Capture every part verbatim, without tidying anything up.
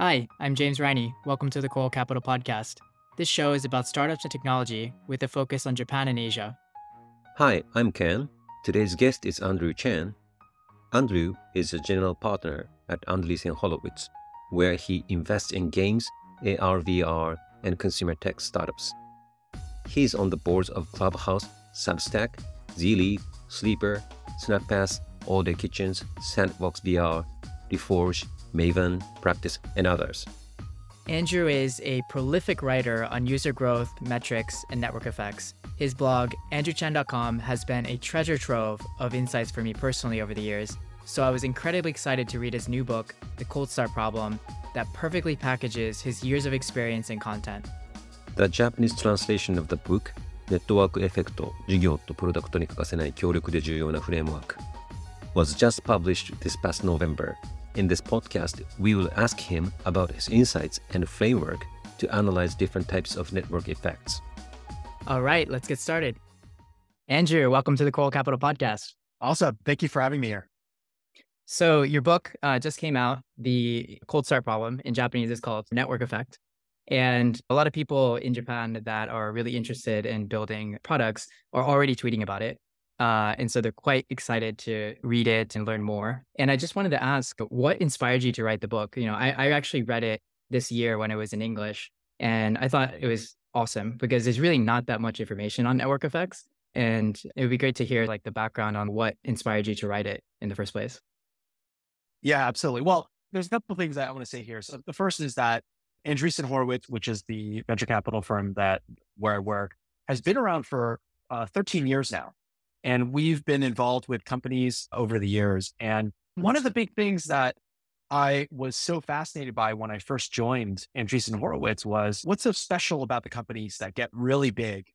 Hi, I'm James Riney. Welcome to The Coral Capital Podcast. This show is about startups and technology with a focus on Japan and Asia. Hi, I'm Ken. Today's guest is Andrew Chen. Andrew is a general partner at Andreessen Horowitz, where he invests in games, A R V R, and consumer tech startups. He's on the boards of Clubhouse, Substack, Z League, Sleeper, Snackpass, All Day Kitchens, Sandbox V R, Reforge, Maven, Practice, and others. Andrew is a prolific writer on user growth, metrics, and network effects. His blog, andrew chen dot com, has been a treasure trove of insights for me personally over the years, so I was incredibly excited to read his new book, The Cold Start Problem, that perfectly packages his years of experience and content. The Japanese translation of the book, ネットワークエフェクト、事業とプロダクトに欠かせない強力で重要なフレームワーク, was just published this past November. In this podcast, we will ask him about his insights and framework to analyze different types of network effects. All right, let's get started. Andrew, welcome to the Coral Capital Podcast. Awesome. Thank you for having me here. So your book uh, just came out. The Cold Start Problem, in Japanese is called Network Effect. And a lot of people in Japan that are really interested in building products are already tweeting about it. Uh, and so they're quite excited to read it and learn more. And I just wanted to ask, what inspired you to write the book? You know, I, I actually read it this year when it was in English, and I thought it was awesome because there's really not that much information on network effects. And it would be great to hear like the background on what inspired you to write it in the first place. Yeah, absolutely. Well, there's a couple of things that I want to say here. So the first is that Andreessen Horowitz, which is the venture capital firm that where I work, has been around for uh, thirteen years now. And we've been involved with companies over the years. And one of the big things that I was so fascinated by when I first joined Andreessen Horowitz was what's so special about the companies that get really big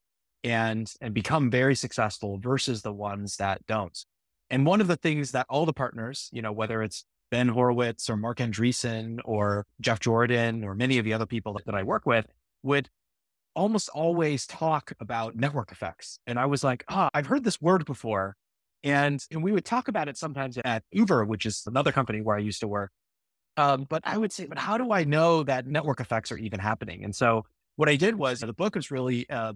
and, and become very successful versus the ones that don't. And one of the things that all the partners, you know, whether it's Ben Horowitz or Mark Andreessen or Jeff Jordan or many of the other people that, that I work with would almost always talk about network effects. And I was like, ah, oh, I've heard this word before. And, and we would talk about it sometimes at Uber, which is another company where I used to work. Um, but I would say, but how do I know that network effects are even happening? And so what I did was the book was really uh,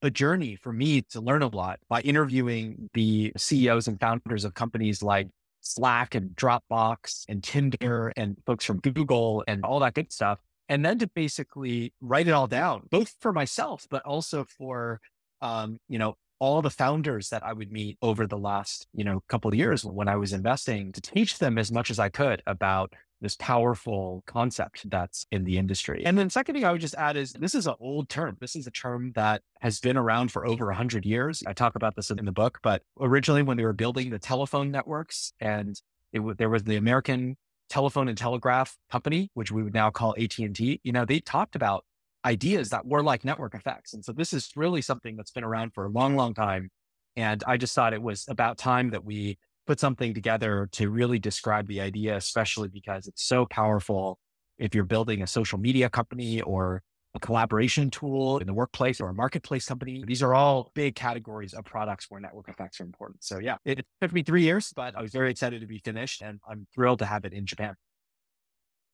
a journey for me to learn a lot by interviewing the C E Os and founders of companies like Slack and Dropbox and Tinder and folks from Google and all that good stuff. And then to basically write it all down, both for myself, but also for, um, you know, all the founders that I would meet over the last, you know, couple of years when I was investing, to teach them as much as I could about this powerful concept that's in the industry. And then second thing I would just add is this is an old term. This is a term that has been around for over one hundred years. I talk about this in the book, but originally when they were building the telephone networks and it, there was the American Telephone and Telegraph Company, which we would now call A T and T, you know, they talked about ideas that were like network effects. And so this is really something that's been around for a long, long time. And I just thought it was about time that we put something together to really describe the idea, especially because it's so powerful. If you're building a social media company or a collaboration tool in the workplace or a marketplace company, these are all big categories of products where network effects are important. So yeah, it took me three years, but I was very excited to be finished and I'm thrilled to have it in Japan.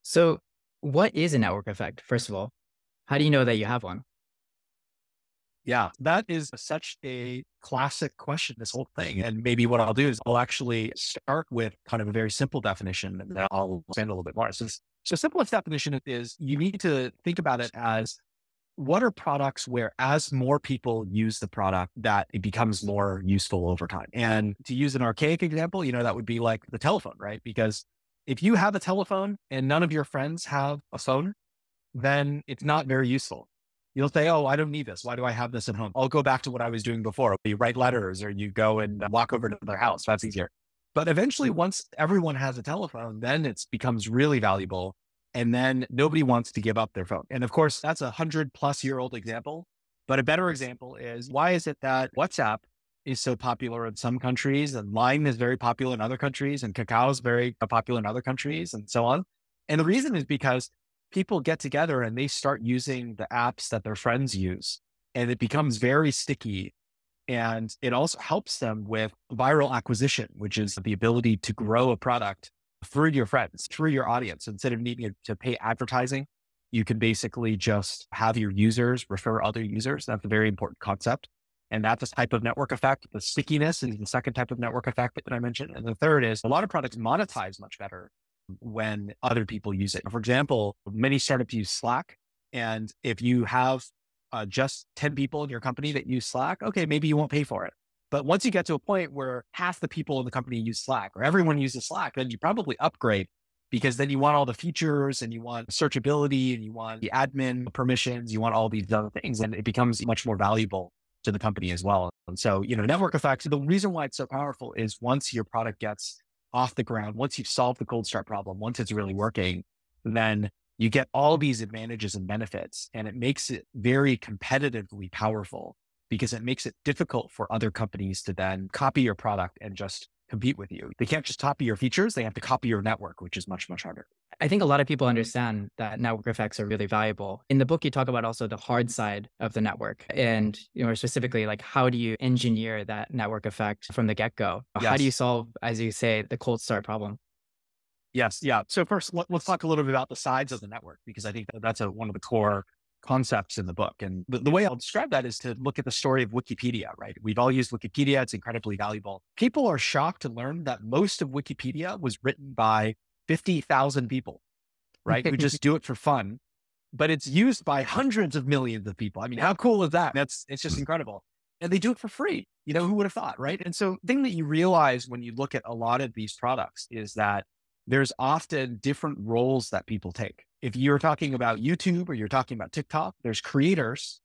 So what is a network effect? First of all, how do you know that you have one? Yeah, that is such a classic question, this whole thing. And maybe what I'll do is I'll actually start with kind of a very simple definition and then I'll expand a little bit more. So So simplest definition is you need to think about it as what are products where as more people use the product that it becomes more useful over time. And to use an archaic example, you know, that would be like the telephone, right? Because if you have a telephone and none of your friends have a phone, then it's not very useful. You'll say, oh, I don't need this. Why do I have this at home? I'll go back to what I was doing before. You write letters or you go and walk over to their house. That's easier. But eventually, once everyone has a telephone, then it becomes really valuable. And then nobody wants to give up their phone. And of course, that's a hundred plus year old example. But a better example is why is it that WhatsApp is so popular in some countries and Line is very popular in other countries and Kakao is very popular in other countries and so on. And the reason is because people get together and they start using the apps that their friends use and it becomes very sticky. And it also helps them with viral acquisition, which is the ability to grow a product through your friends, through your audience. Instead of needing to pay advertising, you can basically just have your users refer other users. That's a very important concept. And that's a type of network effect. The stickiness is the second type of network effect that I mentioned. And the third is a lot of products monetize much better when other people use it. For example, many startups use Slack. And if you have uh, just ten people in your company that use Slack, okay, maybe you won't pay for it. But once you get to a point where half the people in the company use Slack or everyone uses Slack, then you probably upgrade, because then you want all the features and you want searchability and you want the admin permissions, you want all these other things, and it becomes much more valuable to the company as well. And so, you know, network effects, the reason why it's so powerful is once your product gets off the ground, once you've solved the cold start problem, once it's really working, then you get all these advantages and benefits, and it makes it very competitively powerful because it makes it difficult for other companies to then copy your product and just compete with you. They can't just copy your features. They have to copy your network, which is much, much harder. I think a lot of people understand that network effects are really valuable. In the book, you talk about also the hard side of the network, and you know, specifically like, how do you engineer that network effect from the get-go? Yes. How do you solve, as you say, the cold start problem? Yes. Yeah. So first, let's talk a little bit about the sides of the network, because I think that's a, one of the core concepts in the book. And the, the way I'll describe that is to look at the story of Wikipedia, right? We've all used Wikipedia. It's incredibly valuable. People are shocked to learn that most of Wikipedia was written by fifty thousand people, right? Who just do it for fun, but it's used by hundreds of millions of people. I mean, how cool is that? That's, it's just incredible. And they do it for free. You know, who would have thought, right? And so the thing that you realize when you look at a lot of these products is that there's often different roles that people take. If you're talking about YouTube or you're talking about TikTok, there's creators,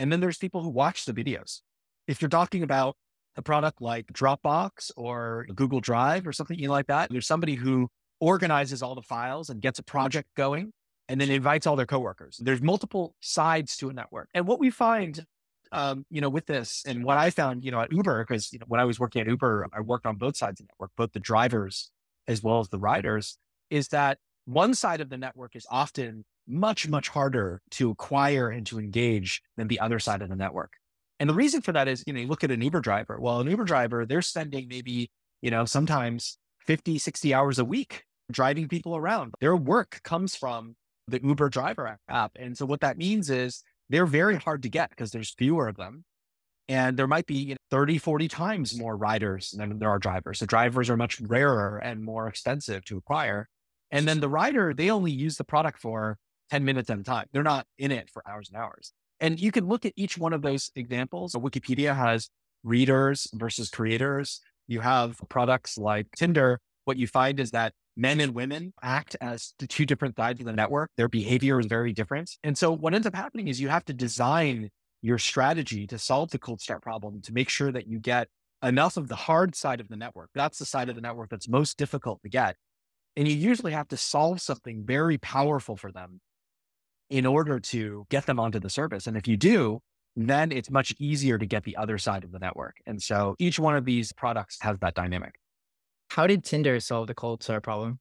and then there's people who watch the videos. If you're talking about a product like Dropbox or Google Drive or something like that, there's somebody who organizes all the files and gets a project going and then invites all their coworkers. There's multiple sides to a network. And what we find, um, you know, with this and what I found, you know, at Uber, because you know, when I was working at Uber, I worked on both sides of the network, both the drivers as well as the riders, is that one side of the network is often much, much harder to acquire and to engage than the other side of the network. And the reason for that is, you know, you look at an Uber driver. Well, an Uber driver, they're spending maybe, you know, sometimes fifty, sixty hours a week driving people around. Their work comes from the Uber driver app. And so what that means is they're very hard to get because there's fewer of them. And there might be, you know, thirty, forty times more riders than there are drivers. So drivers are much rarer and more expensive to acquire. And then the rider, they only use the product for ten minutes at a time. They're not in it for hours and hours. And you can look at each one of those examples. So Wikipedia has readers versus creators. You have products like Tinder. What you find is that men and women act as the two different sides of the network. Their behavior is very different. And so what ends up happening is you have to design your strategy to solve the cold start problem, to make sure that you get enough of the hard side of the network. That's the side of the network that's most difficult to get. And you usually have to solve something very powerful for them in order to get them onto the service. And if you do, then it's much easier to get the other side of the network. And so each one of these products has that dynamic. How did Tinder solve the cold start problem?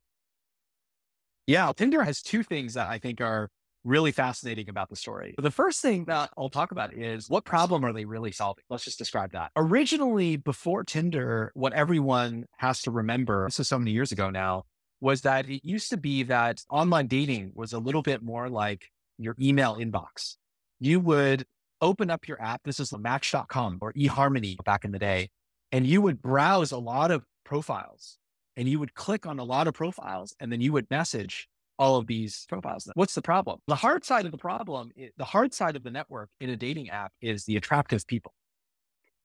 Yeah, Tinder has two things that I think are really fascinating about the story. The first thing that I'll talk about is, what problem are they really solving? Let's just describe that. Originally, before Tinder, what everyone has to remember, this is so many years ago now, was that it used to be that online dating was a little bit more like your email inbox. You would open up your app. This is the match dot com or eHarmony back in the day. And you would browse a lot of profiles and you would click on a lot of profiles, and then you would message all of these profiles. What's the problem? The hard side of the problem, the hard side of the network in a dating app is the attractive people,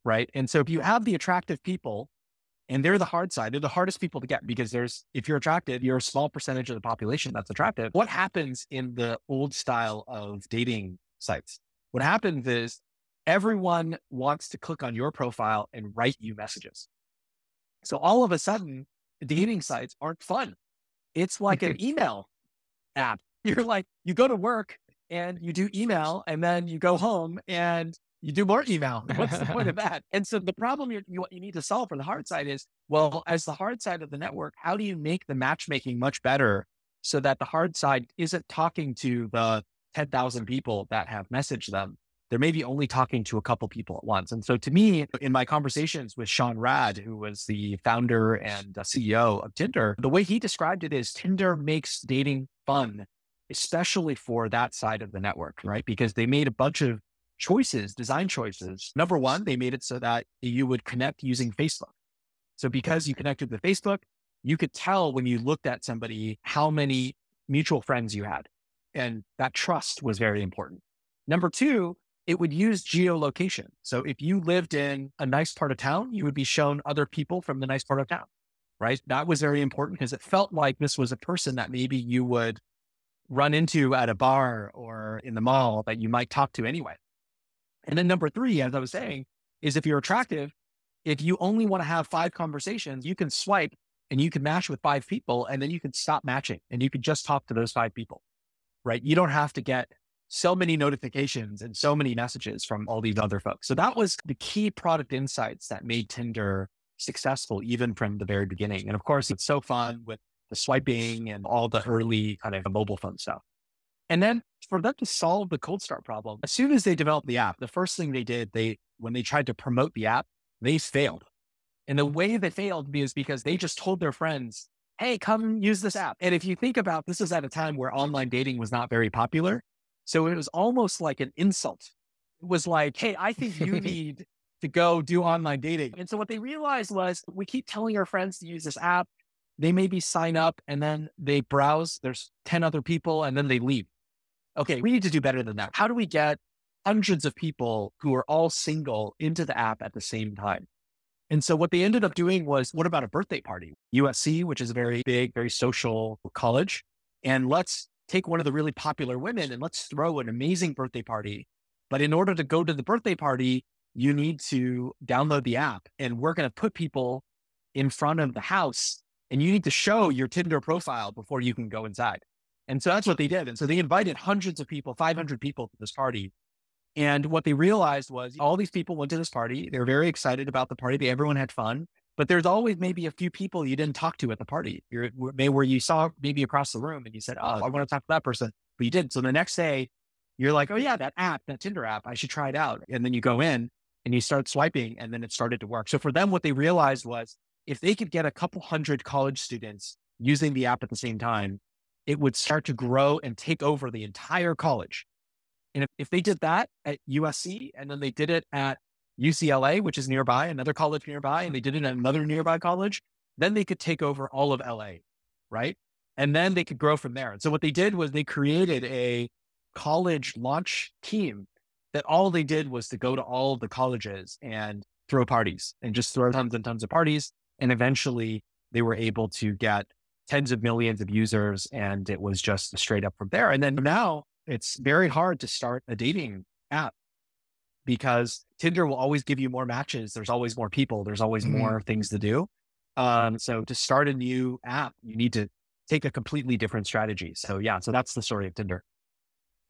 right? And so if you have the attractive people, and they're the hard side, they're the hardest people to get, because there's, if you're attractive, you're a small percentage of the population that's attractive. What happens in the old style of dating sites? What happens is everyone wants to click on your profile and write you messages. So all of a sudden, dating sites aren't fun. It's like an email app. You're like, you go to work and you do email, and then you go home and you do more email. What's the point of that? And so the problem you're, you you need to solve for the hard side is, well, as the hard side of the network, how do you make the matchmaking much better so that the hard side isn't talking to the ten thousand people that have messaged them, they're maybe only talking to a couple people at once. And so to me, in my conversations with Sean Rad, who was the founder and C E O of Tinder, the way he described it is Tinder makes dating fun, especially for that side of the network, right? Because they made a bunch of choices, design choices. Number one, they made it so that you would connect using Facebook. So because you connected with Facebook, you could tell when you looked at somebody how many mutual friends you had. And that trust was very important. Number two, it would use geolocation. So if you lived in a nice part of town, you would be shown other people from the nice part of town, right? That was very important because it felt like this was a person that maybe you would run into at a bar or in the mall that you might talk to anyway. And then number three, as I was saying, is if you're attractive, if you only want to have five conversations, you can swipe and you can match with five people and then you can stop matching and you can just talk to those five people, right? You don't have to get so many notifications and so many messages from all these other folks. So that was the key product insights that made Tinder successful, even from the very beginning. And of course, it's so fun with the swiping and all the early kind of mobile phone stuff. And then for them to solve the cold start problem, as soon as they developed the app, the first thing they did, they when they tried to promote the app, they failed. And the way they failed is because they just told their friends, hey, come use this app. And if you think about, this is at a time where online dating was not very popular. So it was almost like an insult. It was like, hey, I think you need to go do online dating. And so what they realized was, we keep telling our friends to use this app. They maybe sign up and then they browse. There's ten other people and then they leave. Okay, we need to do better than that. How do we get hundreds of people who are all single into the app at the same time? And so what they ended up doing was, what about a birthday party? U S C, which is a very big, very social college. And let's take one of the really popular women and let's throw an amazing birthday party. But in order to go to the birthday party, you need to download the app and we're going to put people in front of the house and you need to show your Tinder profile before you can go inside. And so that's what they did. And so they invited hundreds of people, five hundred people to this party. And what they realized was all these people went to this party. They were very excited about the party. Everyone had fun, but there's always maybe a few people you didn't talk to at the party. You're, where you saw maybe across the room and you said, oh, I want to talk to that person, but you didn't. So the next day you're like, oh yeah, that app, that Tinder app, I should try it out. And then you go in and you start swiping and then it started to work. So for them, what they realized was if they could get a couple hundred college students using the app at the same time, it would start to grow and take over the entire college. And if, if they did that at U S C and then they did it at U C L A, which is nearby, another college nearby, and they did it at another nearby college, then they could take over all of L A, right? And then they could grow from there. And so what they did was they created a college launch team that all they did was to go to all the colleges and throw parties and just throw tons and tons of parties. And eventually they were able to get tens of millions of users. And it was just straight up from there. And then now it's very hard to start a dating app because Tinder will always give you more matches. There's always more people. There's always mm-hmm. more things to do. Um, so to start a new app, you need to take a completely different strategy. So yeah, so that's the story of Tinder.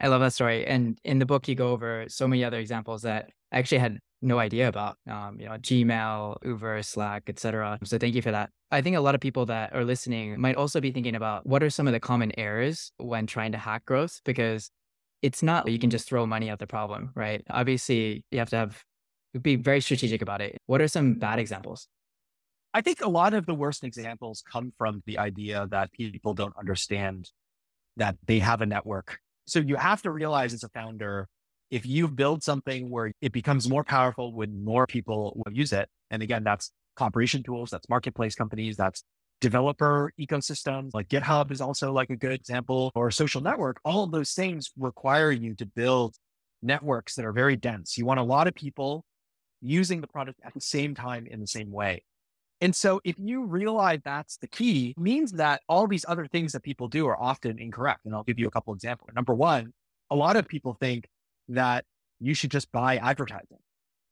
I love that story. And in the book, you go over so many other examples that I actually had no idea about, um, you know, Gmail, Uber, Slack, et cetera. So thank you for that. I think a lot of people that are listening might also be thinking about what are some of the common errors when trying to hack growth, because it's not, you can just throw money at the problem, right? Obviously you have to have, be very strategic about it. What are some bad examples? I think a lot of the worst examples come from the idea that people don't understand that they have a network. So you have to realize as a founder, if you build something where it becomes more powerful when more people will use it. And again, that's collaboration tools, that's marketplace companies, that's developer ecosystems, like GitHub is also like a good example, or social network. All of those things require you to build networks that are very dense. You want a lot of people using the product at the same time in the same way. And so if you realize that's the key, it means that all these other things that people do are often incorrect. And I'll give you a couple examples. Number one, a lot of people think that you should just buy advertising,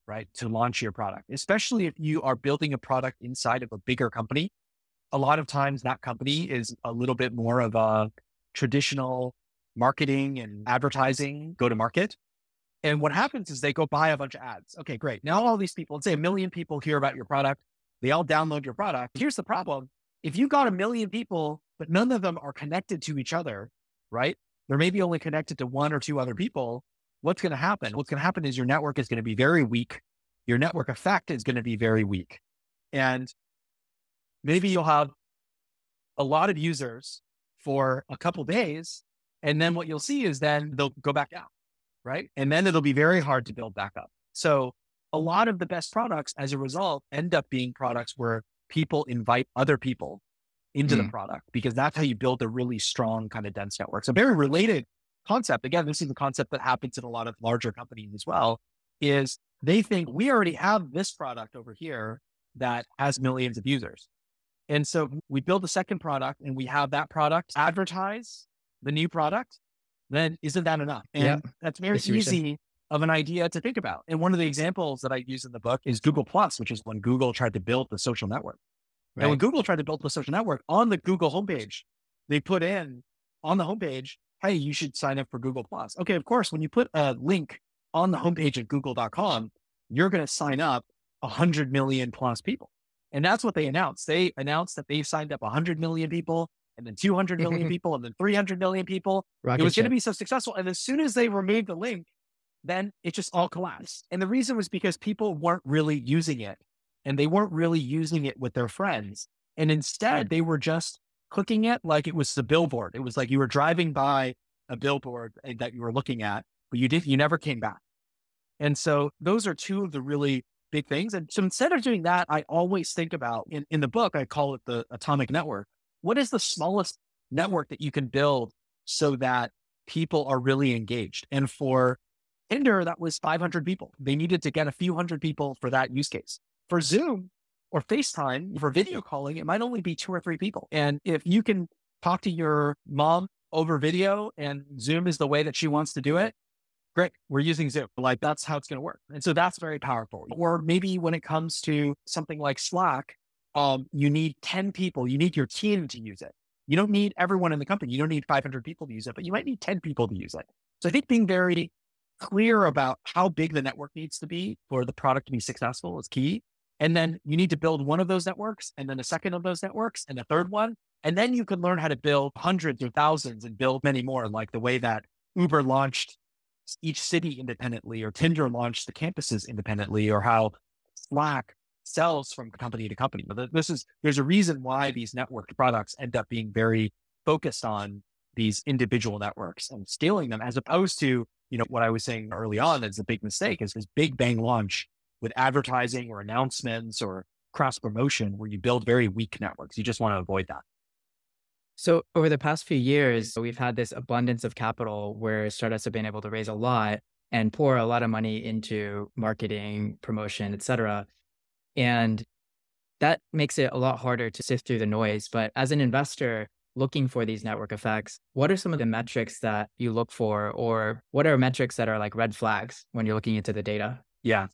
right? To launch your product, especially if you are building a product inside of a bigger company. A lot of times that company is a little bit more of a traditional marketing and advertising go to market. And what happens is they go buy a bunch of ads. Okay, great. Now all these people, let's say a million people hear about your product. They all download your product. Here's the problem. If you got a million people, but none of them are connected to each other, right? They're maybe only connected to one or two other people. what's going to happen? What's going to happen is your network is going to be very weak. Your network effect is going to be very weak. And maybe you'll have a lot of users for a couple of days. And then what you'll see is then they'll go back down, right? And then it'll be very hard to build back up. So a lot of the best products as a result end up being products where people invite other people into mm. the product, because that's how you build a really strong kind of dense network. So very related concept. Again, this is a concept that happens in a lot of larger companies as well, is they think we already have this product over here that has millions of users. And so we build a second product and we have that product advertise the new product, then isn't that enough? And yeah. that's very that's easy of an idea to think about. And one of the examples that I use in the book is Google Plus, which is when Google tried to build the social network. Right. And when Google tried to build the social network on the Google homepage, they put in on the homepage, hey, you should sign up for Google Plus. Okay, of course, when you put a link on the homepage at google dot com, you're going to sign up one hundred million plus people. And that's what they announced. They announced that they signed up one hundred million people, and then two hundred million people, and then three hundred million people. Rocket it was going to be so successful. And as soon as they removed the link, then it just all collapsed. And the reason was because people weren't really using it, and they weren't really using it with their friends. And instead they were just clicking it like it was the billboard. It was like you were driving by a billboard that you were looking at, but you didn't, you never came back. And so those are two of the really big things. And so instead of doing that, I always think about in, in the book, I call it the atomic network. What is the smallest network that you can build so that people are really engaged? And for Tinder, that was five hundred people. They needed to get a few hundred people for that use case. For Zoom or FaceTime, for video calling, it might only be two or three people. And if you can talk to your mom over video and Zoom is the way that she wants to do it, great, we're using Zoom. Like that's how it's going to work. And so that's very powerful. Or maybe when it comes to something like Slack, Um, you need ten people. You need your team to use it. You don't need everyone in the company. You don't need five hundred people to use it, but you might need ten people to use it. So I think being very clear about how big the network needs to be for the product to be successful is key. And then you need to build one of those networks, and then a second of those networks, and a third one. And then you can learn how to build hundreds or thousands and build many more, like the way that Uber launched each city independently, or Tinder launched the campuses independently, or how Slack sells from company to company. This is, there's a reason why these networked products end up being very focused on these individual networks and scaling them, as opposed to, you know, what I was saying early on is a big mistake is this big bang launch with advertising or announcements or cross promotion where you build very weak networks. You just want to avoid that. So over the past few years, we've had this abundance of capital where startups have been able to raise a lot and pour a lot of money into marketing, promotion, et cetera. And that makes it a lot harder to sift through the noise. But as an investor looking for these network effects, what are some of the metrics that you look for? Or what are metrics that are like red flags when you're looking into the data? Yeah.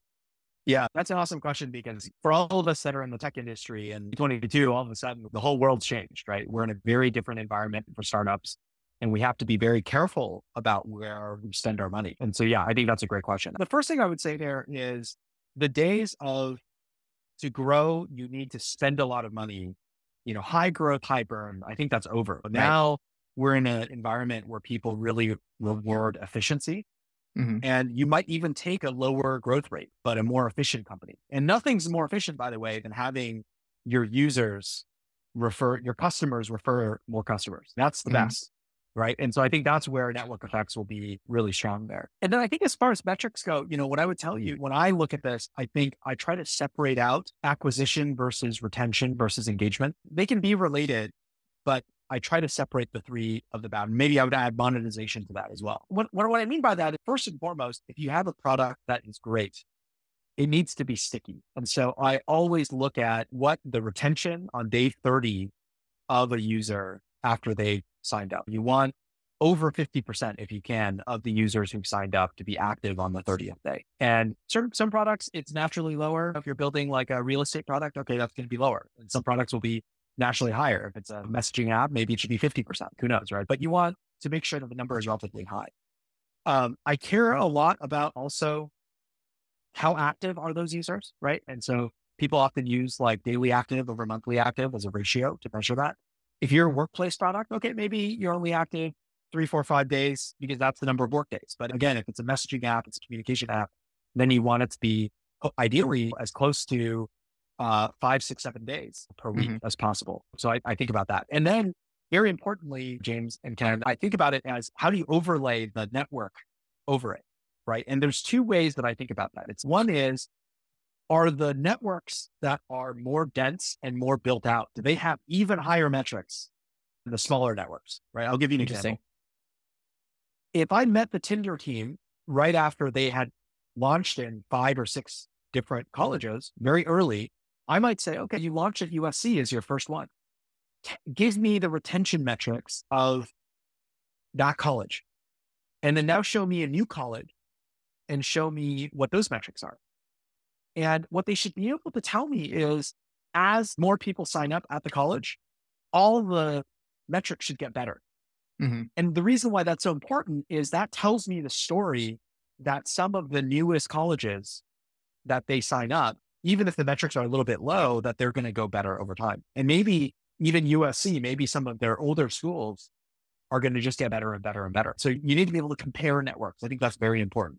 Yeah. That's an awesome question, because for all of us that are in the tech industry in twenty twenty-two, all of a sudden the whole world's changed, right? We're in a very different environment for startups, and we have to be very careful about where we spend our money. And so, yeah, I think that's a great question. The first thing I would say there is the days of to grow, you need to spend a lot of money, you know, high growth, high burn. I think that's over. But now right. we're in an environment where people really reward efficiency. Mm-hmm. And you might even take a lower growth rate, but a more efficient company. And nothing's more efficient, by the way, than having your users refer, your customers refer more customers. That's the mm-hmm. best, right? And so I think that's where network effects will be really strong there. And then I think as far as metrics go, you know, what I would tell you when I look at this, I think I try to separate out acquisition versus retention versus engagement. They can be related, but I try to separate the three of the bad. Maybe I would add monetization to that as well. What, what, what I mean by that is, first and foremost, if you have a product that is great, it needs to be sticky. And so I always look at what the retention on day thirty of a user after they signed up. You want over fifty percent, if you can, of the users who signed up to be active on the thirtieth day. And certain, some products, it's naturally lower. If you're building like a real estate product, okay, that's going to be lower. And some products will be naturally higher. If it's a messaging app, maybe it should be fifty percent. Who knows, right? But you want to make sure that the number is relatively high. Um, I care a lot about also how active are those users, right? And so people often use like daily active over monthly active as a ratio to measure that. If you're a workplace product, okay, maybe you're only active three, four, five days because that's the number of work days. But again, if it's a messaging app, it's a communication app, then you want it to be ideally as close to uh, five, six, seven days per week mm-hmm. as possible. So I, I think about that. And then very importantly, James and Ken, I think about it as how do you overlay the network over it, right? And there's two ways that I think about that. It's one is, are the networks that are more dense and more built out, do they have even higher metrics than the smaller networks, right? I'll give you an example. If I met the Tinder team right after they had launched in five or six different colleges very early, I might say, okay, you launched at U S C as your first one. Give me the retention metrics of that college. And then now show me a new college and show me what those metrics are. And what they should be able to tell me is as more people sign up at the college, all the metrics should get better. Mm-hmm. And the reason why that's so important is that tells me the story that some of the newest colleges that they sign up, even if the metrics are a little bit low, that they're going to go better over time. And maybe even U S C, maybe some of their older schools are going to just get better and better and better. So you need to be able to compare networks. I think that's very important.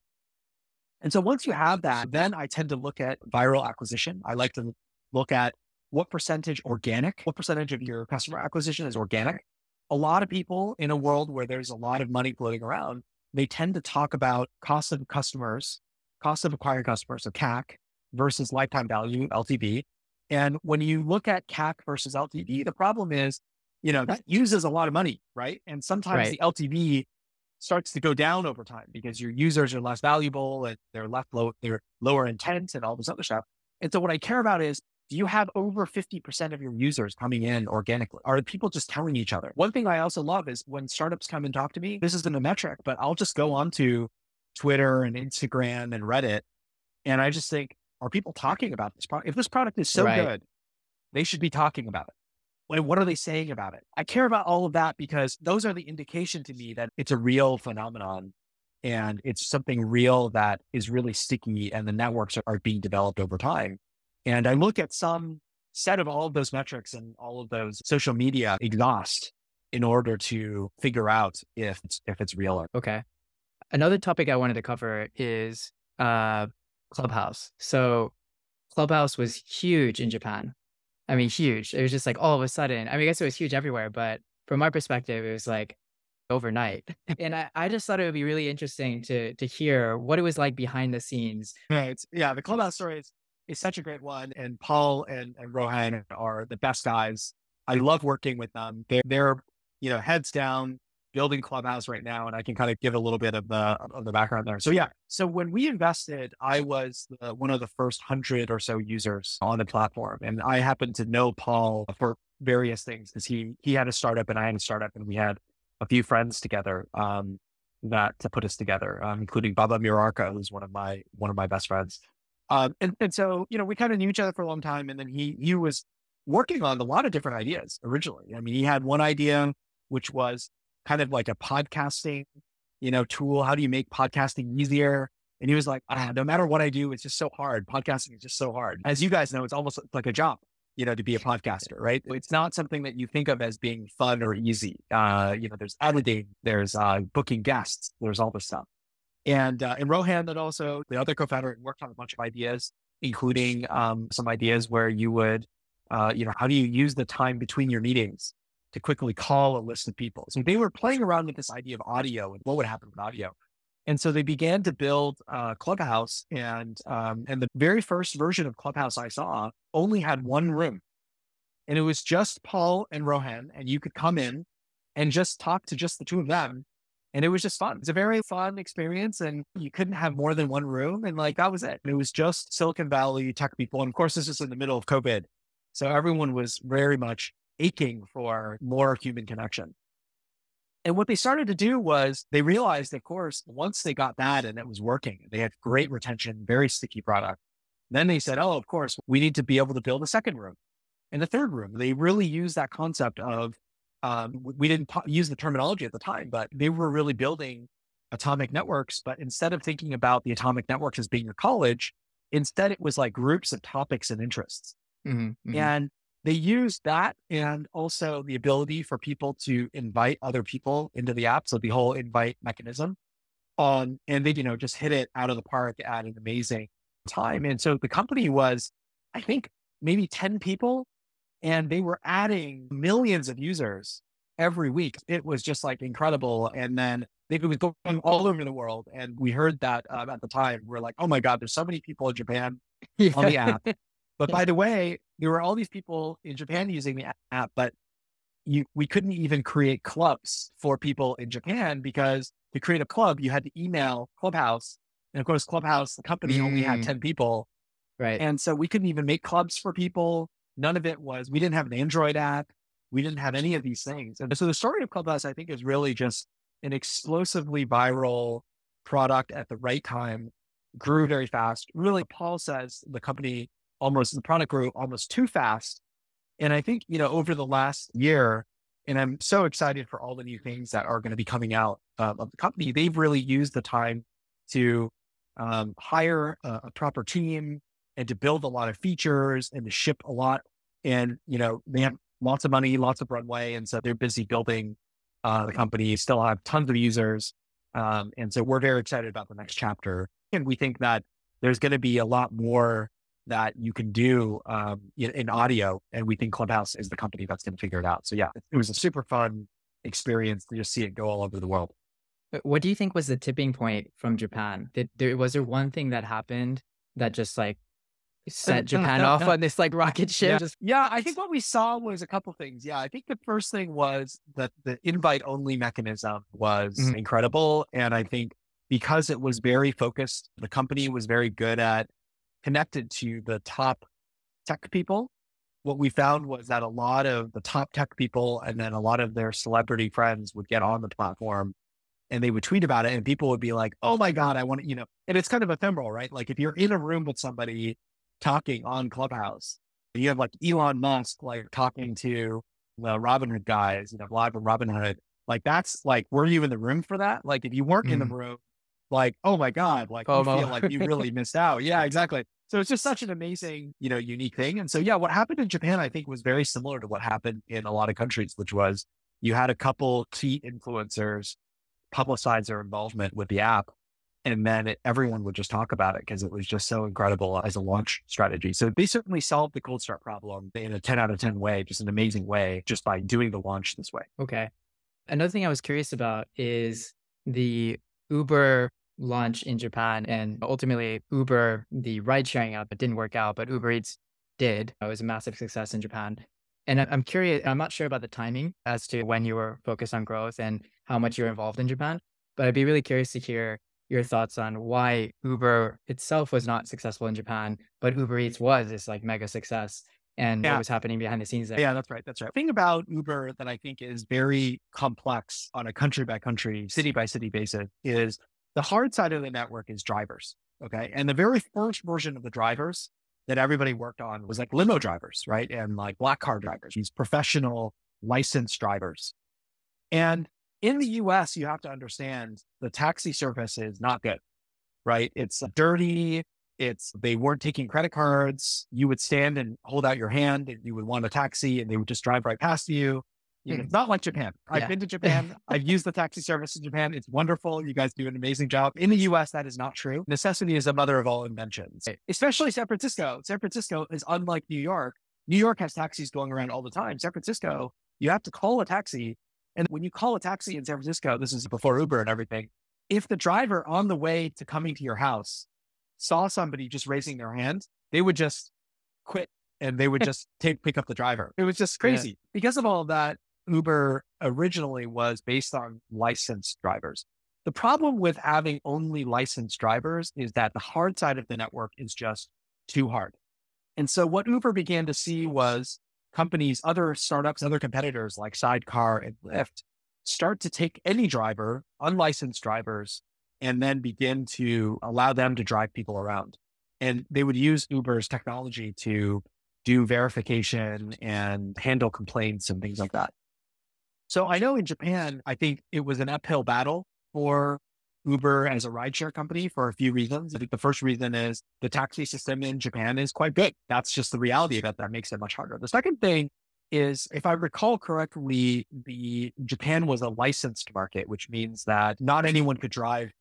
And so once you have that, then I tend to look at viral acquisition. I like to look at what percentage organic, what percentage of your customer acquisition is organic. A lot of people in a world where there's a lot of money floating around, they tend to talk about cost of customers, cost of acquiring customers, so C A C versus lifetime value, L T V. And when you look at C A C versus L T V, the problem is, you know, that uses a lot of money, right? And sometimes right. the L T V starts to go down over time because your users are less valuable and they're less low, they're lower intent and all this other stuff. And so what I care about is, do you have over fifty percent of your users coming in organically? Are people just telling each other? One thing I also love is when startups come and talk to me, this isn't a metric, but I'll just go onto Twitter and Instagram and Reddit. And I just think, are people talking about this product? If this product is so right. good, they should be talking about it. And what are they saying about it? I care about all of that because those are the indication to me that it's a real phenomenon and it's something real that is really sticky and the networks are, are being developed over time. And I look at some set of all of those metrics and all of those social media exhaust in order to figure out if it's, if it's real or not. Okay. Another topic I wanted to cover is uh, Clubhouse. So Clubhouse was huge in Japan. I mean, huge. It was just like all of a sudden, I mean, I guess it was huge everywhere, but from my perspective, it was like overnight. And I, I just thought it would be really interesting to to hear what it was like behind the scenes. Right. Yeah. The Clubhouse story is, is such a great one. And Paul and, and Rohan are the best guys. I love working with them. They're, they're, you know, heads down building Clubhouse right now. And I can kind of give a little bit of the, of the background there. So yeah. So when we invested, I was the, one of the first hundred or so users on the platform. And I happened to know Paul for various things because he, he had a startup and I had a startup and we had a few friends together, um, that to put us together, um, including Baba Murarka, who's one of my, one of my best friends. Um, and, and so, you know, we kind of knew each other for a long time. And then he, he was working on a lot of different ideas originally. I mean, he had one idea, which was kind of like a podcasting, you know, tool. How do you make podcasting easier? And he was like, ah, no matter what I do, it's just so hard. Podcasting is just so hard. As you guys know, it's almost like a job, you know, to be a podcaster, right? It's not something that you think of as being fun or easy. Uh, you know, there's editing, there's uh, booking guests, there's all this stuff. And, uh, and Rohan, that also the other co-founder, worked on a bunch of ideas, including um, some ideas where you would, uh, you know, how do you use the time between your meetings to quickly call a list of people? So they were playing around with this idea of audio and what would happen with audio. And so they began to build uh, Clubhouse. And um, and the very first version of Clubhouse I saw only had one room. And it was just Paul and Rohan. And you could come in and just talk to just the two of them. And it was just fun. It's a very fun experience. And you couldn't have more than one room. And like, that was it. And it was just Silicon Valley tech people. And of course, this is in the middle of COVID. So everyone was very much aching for more human connection. And what they started to do was they realized, of course, once they got that and it was working, they had great retention, very sticky product. Then they said, oh, of course, we need to be able to build a second room and a third room. They really used that concept of, um, we didn't po- use the terminology at the time, but they were really building atomic networks. But instead of thinking about the atomic networks as being your college, instead it was like groups of topics and interests. Mm-hmm, mm-hmm. And they use that and also the ability for people to invite other people into the app. So the whole invite mechanism on, and they, you know, just hit it out of the park at an amazing time. And so the company was, I think, maybe ten people, and they were adding millions of users every week. It was just like incredible. And then they, it was going all over the world. And we heard that um, at the time, we're like, oh my God, there's so many people in Japan yeah. on the app. But by the way, there were all these people in Japan using the app, but you, we couldn't even create clubs for people in Japan, because to create a club, you had to email Clubhouse. And of course, Clubhouse, the company, mm. only had ten people. Right. And so we couldn't even make clubs for people. None of it was, we didn't have an Android app. We didn't have any of these things. And so the story of Clubhouse, I think, is really just an explosively viral product at the right time, grew very fast. Really, Paul says the company almost, the product grew almost too fast. And I think, you know, over the last year, and I'm so excited for all the new things that are going to be coming out uh, of the company, they've really used the time to um, hire a, a proper team and to build a lot of features and to ship a lot. And, you know, they have lots of money, lots of runway. And so they're busy building uh, the company, still have tons of users. Um, and so we're very excited about the next chapter. And we think that there's going to be a lot more that you can do um, in, in audio. And we think Clubhouse is the company that's going to figure it out. So yeah, it, it was a super fun experience to just see it go all over the world. What do you think was the tipping point from Japan? Did there, was there one thing that happened that just like set Japan off on this like rocket ship? Yeah. Just- yeah, I think what we saw was a couple things. Yeah, I think the first thing was that the invite only mechanism was mm-hmm. incredible. And I think because it was very focused, the company was very good at connected to the top tech people. What we found was that a lot of the top tech people and then a lot of their celebrity friends would get on the platform and they would tweet about it, and people would be like, oh my God, I want to, you know, and it's kind of ephemeral, right? Like if you're in a room with somebody talking on Clubhouse, you have like Elon Musk, like talking to the Robinhood guys, you know, live from Robinhood, like that's like, were you in the room for that? Like if you weren't mm. in the room, like, oh my God, like oh, you no. feel like you really missed out. Yeah, exactly. So it's just such an amazing, you know, unique thing. And so, yeah, what happened in Japan, I think, was very similar to what happened in a lot of countries, which was you had a couple key influencers publicize their involvement with the app. And then it, everyone would just talk about it because it was just so incredible as a launch strategy. So they certainly solved the cold start problem in a ten out of ten way, just an amazing way, just by doing the launch this way. Okay. Another thing I was curious about is the Uber launch in Japan, and ultimately Uber, the ride sharing app, it didn't work out, but Uber Eats did. It was a massive success in Japan. And I'm curious, I'm not sure about the timing as to when you were focused on growth and how much you were involved in Japan, but I'd be really curious to hear your thoughts on why Uber itself was not successful in Japan, but Uber Eats was this like mega success, and yeah. what was happening behind the scenes there. Yeah, that's right. That's right. The thing about Uber that I think is very complex on a country by country, city by city basis is the hard side of the network is drivers. Okay. And the very first version of the drivers that everybody worked on was like limo drivers, right? And like black car drivers, these professional licensed drivers. And in the U S, you have to understand the taxi service is not good, right? It's dirty. It's, they weren't taking credit cards. You would stand and hold out your hand and you would want a taxi and they would just drive right past you. You know, it's not like Japan. I've yeah. been to Japan. I've used the taxi service in Japan. It's wonderful. You guys do an amazing job. In the U S, that is not true. Necessity is the mother of all inventions, especially San Francisco. San Francisco is unlike New York. New York has taxis going around all the time. San Francisco, you have to call a taxi. And when you call a taxi in San Francisco, this is before Uber and everything, if the driver on the way to coming to your house saw somebody just raising their hand, they would just quit and they would just take pick up the driver. It was just crazy. Yeah. Because of all of that, Uber originally was based on licensed drivers. The problem with having only licensed drivers is that the hard side of the network is just too hard. And so what Uber began to see was companies, other startups, other competitors like Sidecar and Lyft start to take any driver, unlicensed drivers, and then begin to allow them to drive people around. And they would use Uber's technology to do verification and handle complaints and things like that. So I know in Japan, I think it was an uphill battle for Uber as a rideshare company for a few reasons. I think the first reason is the taxi system in Japan is quite big. That's just the reality of it. That makes it much harder. The second thing is, if I recall correctly, the Japan was a licensed market, which means that not anyone could drive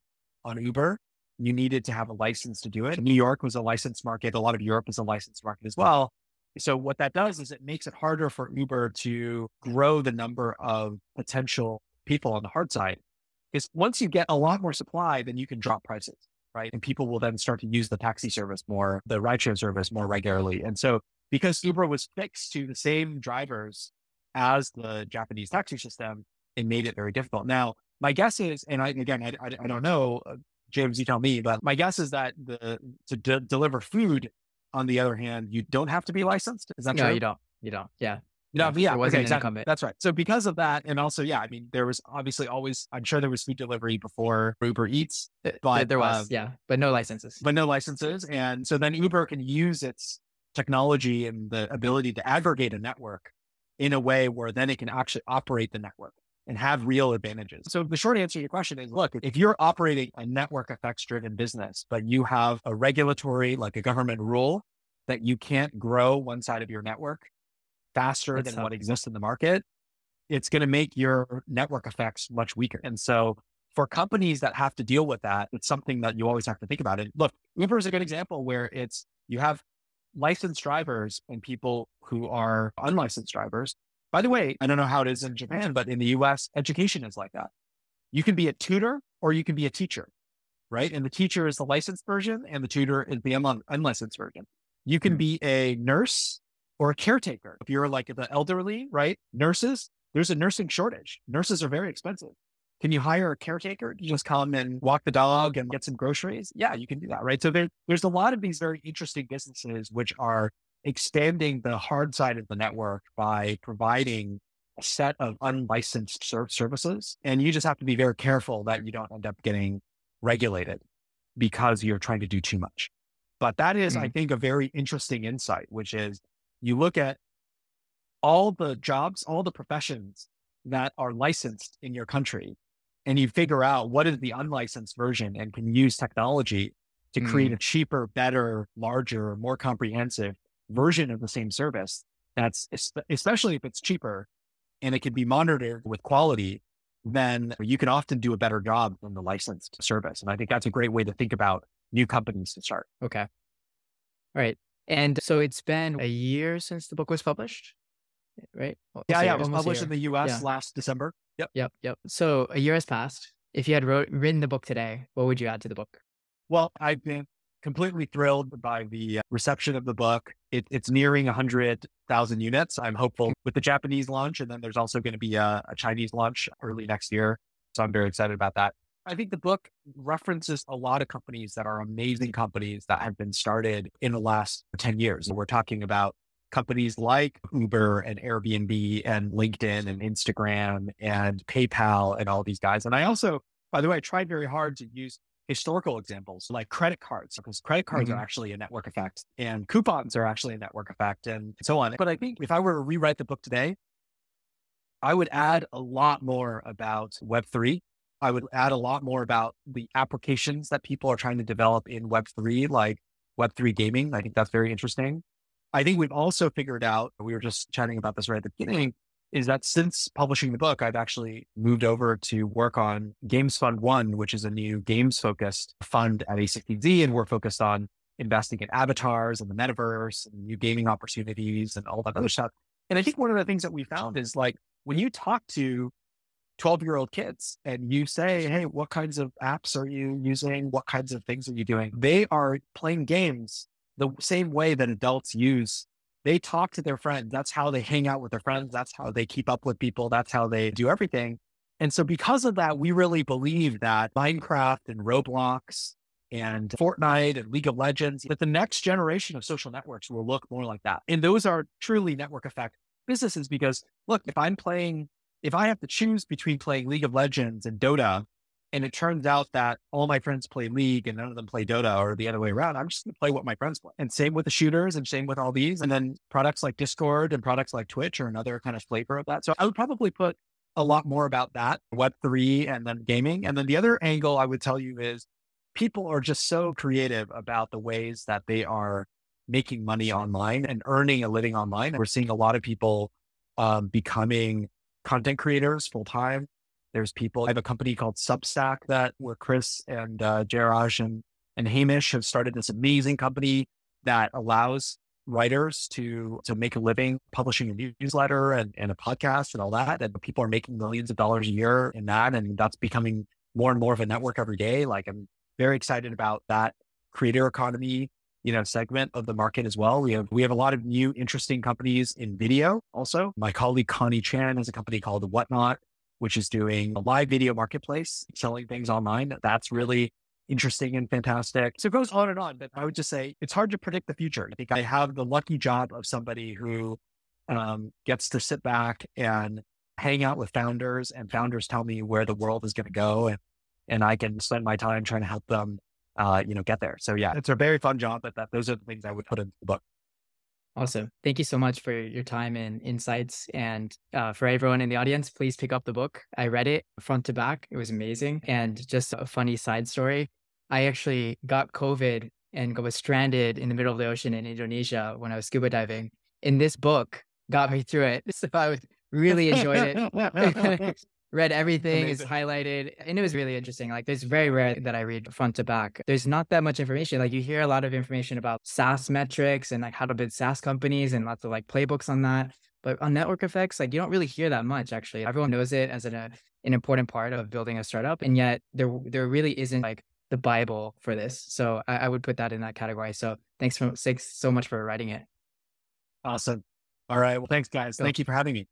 on Uber. You needed to have a license to do it. New York was a licensed market. A lot of Europe is a licensed market as well. So what that does is it makes it harder for Uber to grow the number of potential people on the hard side. Because once you get a lot more supply, then you can drop prices, right? And people will then start to use the taxi service more, the rideshare service more regularly. And so because Uber was fixed to the same drivers as the Japanese taxi system, it made it very difficult. Now, my guess is, and I, again, I, I, I don't know, uh, James, you tell me, but my guess is that the, to de- deliver food, on the other hand, you don't have to be licensed. Is that no, true? No, you don't. You don't. Yeah. You don't, yeah. yeah. It wasn't okay, exactly. That's right. So because of that, and also, yeah, I mean, there was obviously always, I'm sure there was food delivery before Uber Eats. But there was, um, yeah, but no licenses. But no licenses. And so then Uber can use its technology and the ability to aggregate a network in a way where then it can actually operate the network and have real advantages. So the short answer to your question is, look, if you're operating a network effects driven business, but you have a regulatory, like a government rule that you can't grow one side of your network faster That's than tough. what exists in the market, it's going to make your network effects much weaker. And so for companies that have to deal with that, it's something that you always have to think about. And look, Uber is a good example where it's, you have licensed drivers and people who are unlicensed drivers. By the way, I don't know how it is in Japan, but in the U S, education is like that. You can be a tutor or you can be a teacher, right? And the teacher is the licensed version and the tutor is the un- unlicensed version. You can be a nurse or a caretaker. If you're like the elderly, right? Nurses, there's a nursing shortage. Nurses are very expensive. Can you hire a caretaker to just come and walk the dog and get some groceries? Yeah, you can do that, right? So there, there's a lot of these very interesting businesses which are expanding the hard side of the network by providing a set of unlicensed ser- services. And you just have to be very careful that you don't end up getting regulated because you're trying to do too much. But that is, mm-hmm. I think, a very interesting insight, which is you look at all the jobs, all the professions that are licensed in your country, and you figure out what is the unlicensed version and can use technology to create mm-hmm. a cheaper, better, larger, more comprehensive version of the same service. That's especially if it's cheaper and it can be monitored with quality, then you can often do a better job than the licensed service. And I think that's a great way to think about new companies to start. Okay. All right. And so it's been a year since the book was published, right? Well, yeah. So yeah. It was published in the U S yeah. last December. Yep. Yep. Yep. So a year has passed. If you had wrote, written the book today, what would you add to the book? Well, I've been completely thrilled by the reception of the book. It, it's nearing one hundred thousand units. I'm hopeful with the Japanese launch. And then there's also going to be a, a Chinese launch early next year. So I'm very excited about that. I think the book references a lot of companies that are amazing companies that have been started in the last ten years. We're talking about companies like Uber and Airbnb and LinkedIn and Instagram and PayPal and all these guys. And I also, by the way, I tried very hard to use historical examples like credit cards, because credit cards mm-hmm. are actually a network effect and coupons are actually a network effect and so on. But I think if I were to rewrite the book today, I would add a lot more about Web three. I would add a lot more about the applications that people are trying to develop in Web three, like Web three gaming. I think that's very interesting. I think we've also figured out, we were just chatting about this right at the beginning, is that since publishing the book, I've actually moved over to work on Games Fund One, which is a new games-focused fund at A sixteen Z. And we're focused on investing in avatars and the metaverse and new gaming opportunities and all that other stuff. And I think one of the things that we found is like, when you talk to twelve-year-old kids and you say, hey, what kinds of apps are you using? What kinds of things are you doing? They are playing games the same way that adults use. They talk to their friends. That's how they hang out with their friends. That's how they keep up with people. That's how they do everything. And so because of that, we really believe that Minecraft and Roblox and Fortnite and League of Legends, that the next generation of social networks will look more like that. And those are truly network effect businesses because look, if I'm playing, if I have to choose between playing League of Legends and Dota, and it turns out that all my friends play League and none of them play Dota or the other way around, I'm just going to play what my friends play. And same with the shooters and same with all these. And then products like Discord and products like Twitch are another kind of flavor of that. So I would probably put a lot more about that, Web three and then gaming. And then the other angle I would tell you is people are just so creative about the ways that they are making money online and earning a living online. We're seeing a lot of people um, becoming content creators full-time. There's people, I have a company called Substack that where Chris and uh, Jairaj and, and Hamish have started this amazing company that allows writers to to make a living publishing a newsletter and, and a podcast and all that. And people are making millions of dollars a year in that. And that's becoming more and more of a network every day. Like I'm very excited about that creator economy, you know, segment of the market as well. We have, we have a lot of new interesting companies in video. Also, my colleague, Connie Chan, has a company called Whatnot, which is doing a live video marketplace, selling things online. That's really interesting and fantastic. So it goes on and on, but I would just say it's hard to predict the future. I think I have the lucky job of somebody who um, gets to sit back and hang out with founders, and founders tell me where the world is going to go. And, and I can spend my time trying to help them, uh, you know, get there. So yeah, it's a very fun job, but that, those are the things I would put in the book. Awesome. Thank you so much for your time and insights. And uh, for everyone in the audience, please pick up the book. I read it front to back. It was amazing. And just a funny side story. I actually got COVID and was stranded in the middle of the ocean in Indonesia when I was scuba diving. And this book got me through it. So I really enjoyed it. Read everything, is highlighted. And it was really interesting. Like it's very rare that I read front to back. There's not that much information. Like you hear a lot of information about SaaS metrics and like how to build SaaS companies and lots of like playbooks on that. But on network effects, like you don't really hear that much actually. Everyone knows it as an, uh, an important part of building a startup. And yet there, there really isn't like the Bible for this. So I, I would put that in that category. So thanks, for, thanks so much for writing it. Awesome. All right. Well, thanks guys. Cool. Thank you for having me.